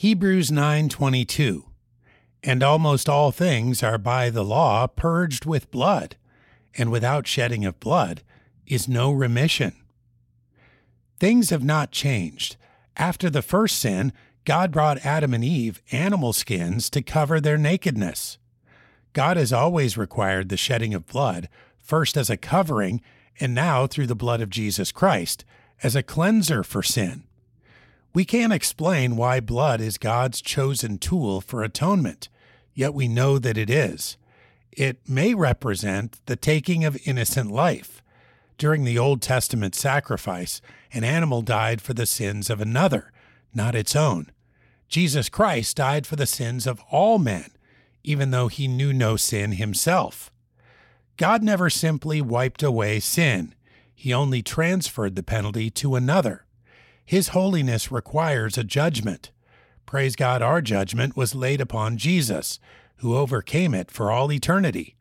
Hebrews 9:22, and almost all things are by the law purged with blood, and without shedding of blood is no remission. Things have not changed. After the first sin, God brought Adam and Eve animal skins to cover their nakedness. God has always required the shedding of blood, first as a covering, and now through the blood of Jesus Christ, as a cleanser for sin. We can't explain why blood is God's chosen tool for atonement, yet we know that it is. It may represent the taking of innocent life. During the Old Testament sacrifice, an animal died for the sins of another, not its own. Jesus Christ died for the sins of all men, even though he knew no sin himself. God never simply wiped away sin. He only transferred the penalty to another. His holiness requires a judgment. Praise God, our judgment was laid upon Jesus, who overcame it for all eternity.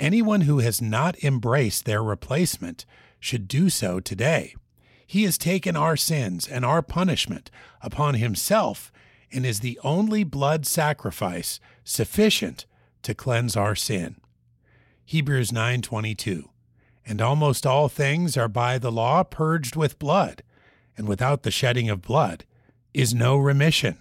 Anyone who has not embraced their replacement should do so today. He has taken our sins and our punishment upon himself and is the only blood sacrifice sufficient to cleanse our sin. Hebrews 9:22, and almost all things are by the law purged with blood, and without the shedding of blood is no remission.